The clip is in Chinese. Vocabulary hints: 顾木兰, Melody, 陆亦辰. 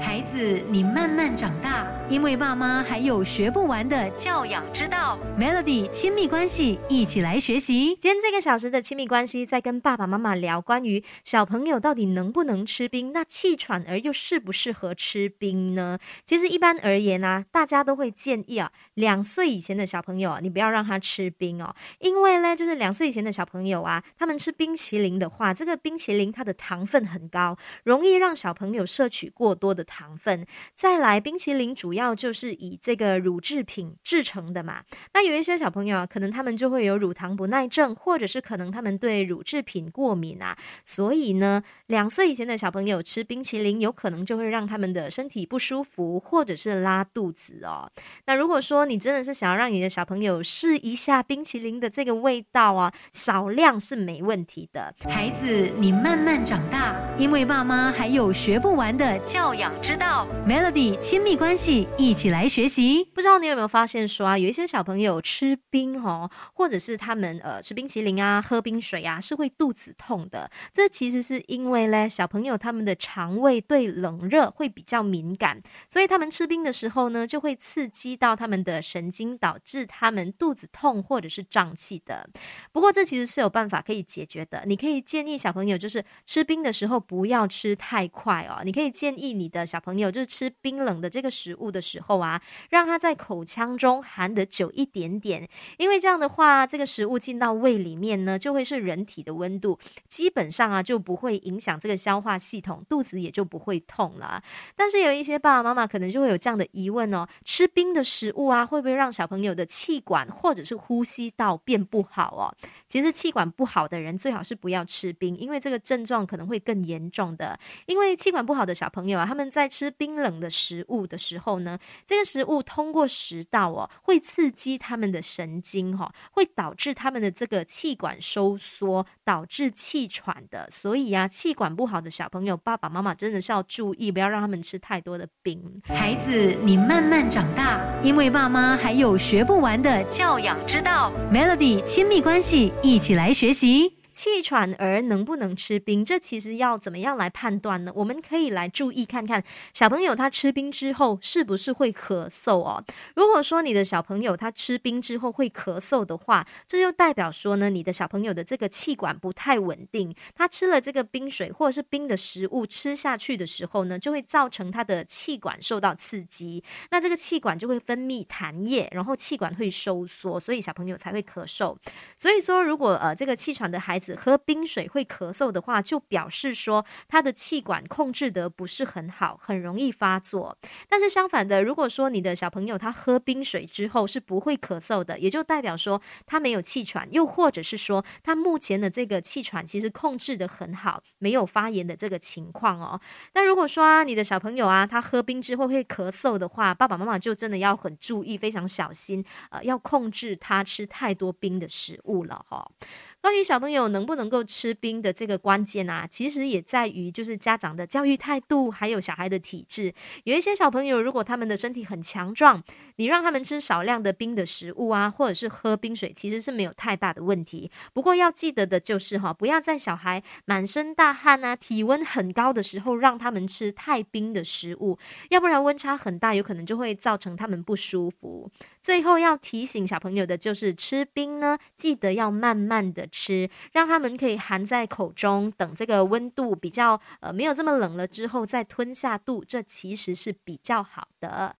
孩子，你慢慢长大，因为爸妈还有学不完的教养之道。 Melody 亲密关系，一起来学习。今天这个小时的亲密关系在跟爸爸妈妈聊关于小朋友到底能不能吃冰，那气喘儿又适不适合吃冰呢？其实一般而言啊，大家都会建议啊，2岁以前的小朋友啊，你不要让他吃冰哦，因为呢，就是2岁以前的小朋友啊，他们吃冰淇淋的话，这个冰淇淋它的糖分很高，容易让小朋友摄取过多的糖分。再来，冰淇淋主要就是以这个乳制品制成的嘛，那有一些小朋友可能他们就会有乳糖不耐症，或者是可能他们对乳制品过敏啊，所以呢2岁以前的小朋友吃冰淇淋有可能就会让他们的身体不舒服，或者是拉肚子哦。那如果说你真的是想要让你的小朋友试一下冰淇淋的这个味道啊，少量是没问题的。孩子，你慢慢长大，因为爸妈还有学不完的教养知道。 Melody 亲密关系，一起来学习。不知道你有没有发现说啊，有一些小朋友吃冰哦，或者是他们吃冰淇淋啊，喝冰水啊，是会肚子痛的。这其实是因为呢，小朋友他们的肠胃对冷热会比较敏感，所以他们吃冰的时候呢，就会刺激到他们的神经，导致他们肚子痛或者是胀气的。不过这其实是有办法可以解决的，你可以建议小朋友就是吃冰的时候不要吃太快哦，你可以建议你的小朋友就是吃冰冷的这个食物的时候啊，让他在口腔中含得久一点点，因为这样的话，这个食物进到胃里面呢，就会是人体的温度，基本上啊就不会影响这个消化系统，肚子也就不会痛了。但是有一些爸爸妈妈可能就会有这样的疑问哦，吃冰的食物啊，会不会让小朋友的气管或者是呼吸道变不好哦？其实气管不好的人最好是不要吃冰，因为这个症状可能会更严重的。因为气管不好的小朋友啊，他们在吃冰冷的食物的时候呢，这个食物通过食道哦，会刺激他们的神经哦，会导致他们的这个气管收缩，导致气喘的。所以啊，气管不好的小朋友，爸爸妈妈真的是要注意，不要让他们吃太多的冰。孩子，你慢慢长大，因为爸妈还有学不完的教养之道。 Melody 亲密关系，一起来学习。气喘儿能不能吃冰，这其实要怎么样来判断呢？我们可以来注意看看小朋友他吃冰之后是不是会咳嗽哦。如果说你的小朋友他吃冰之后会咳嗽的话，这就代表说呢，你的小朋友的这个气管不太稳定，他吃了这个冰水或者是冰的食物吃下去的时候呢，就会造成他的气管受到刺激，那这个气管就会分泌痰液，然后气管会收缩，所以小朋友才会咳嗽。所以说如果这个气喘的孩子喝冰水会咳嗽的话，就表示说他的气管控制得不是很好，很容易发作。但是相反的，如果说你的小朋友他喝冰水之后是不会咳嗽的，也就代表说他没有气喘，又或者是说他目前的这个气喘其实控制得很好，没有发炎的这个情况哦。那如果说你的小朋友他喝冰之后会咳嗽的话，爸爸妈妈就真的要很注意，非常小心，要控制他吃太多冰的食物了哦。关于小朋友能不能够吃冰的这个关键啊，其实也在于就是家长的教育态度，还有小孩的体质。有一些小朋友如果他们的身体很强壮，你让他们吃少量的冰的食物啊，或者是喝冰水，其实是没有太大的问题。不过要记得的就是不要在小孩满身大汗啊，体温很高的时候让他们吃太冰的食物，要不然温差很大，有可能就会造成他们不舒服。最后要提醒小朋友的就是吃冰呢，记得要慢慢的吃，让他们可以含在口中，等这个温度比较没有这么冷了之后再吞下肚，这其实是比较好的。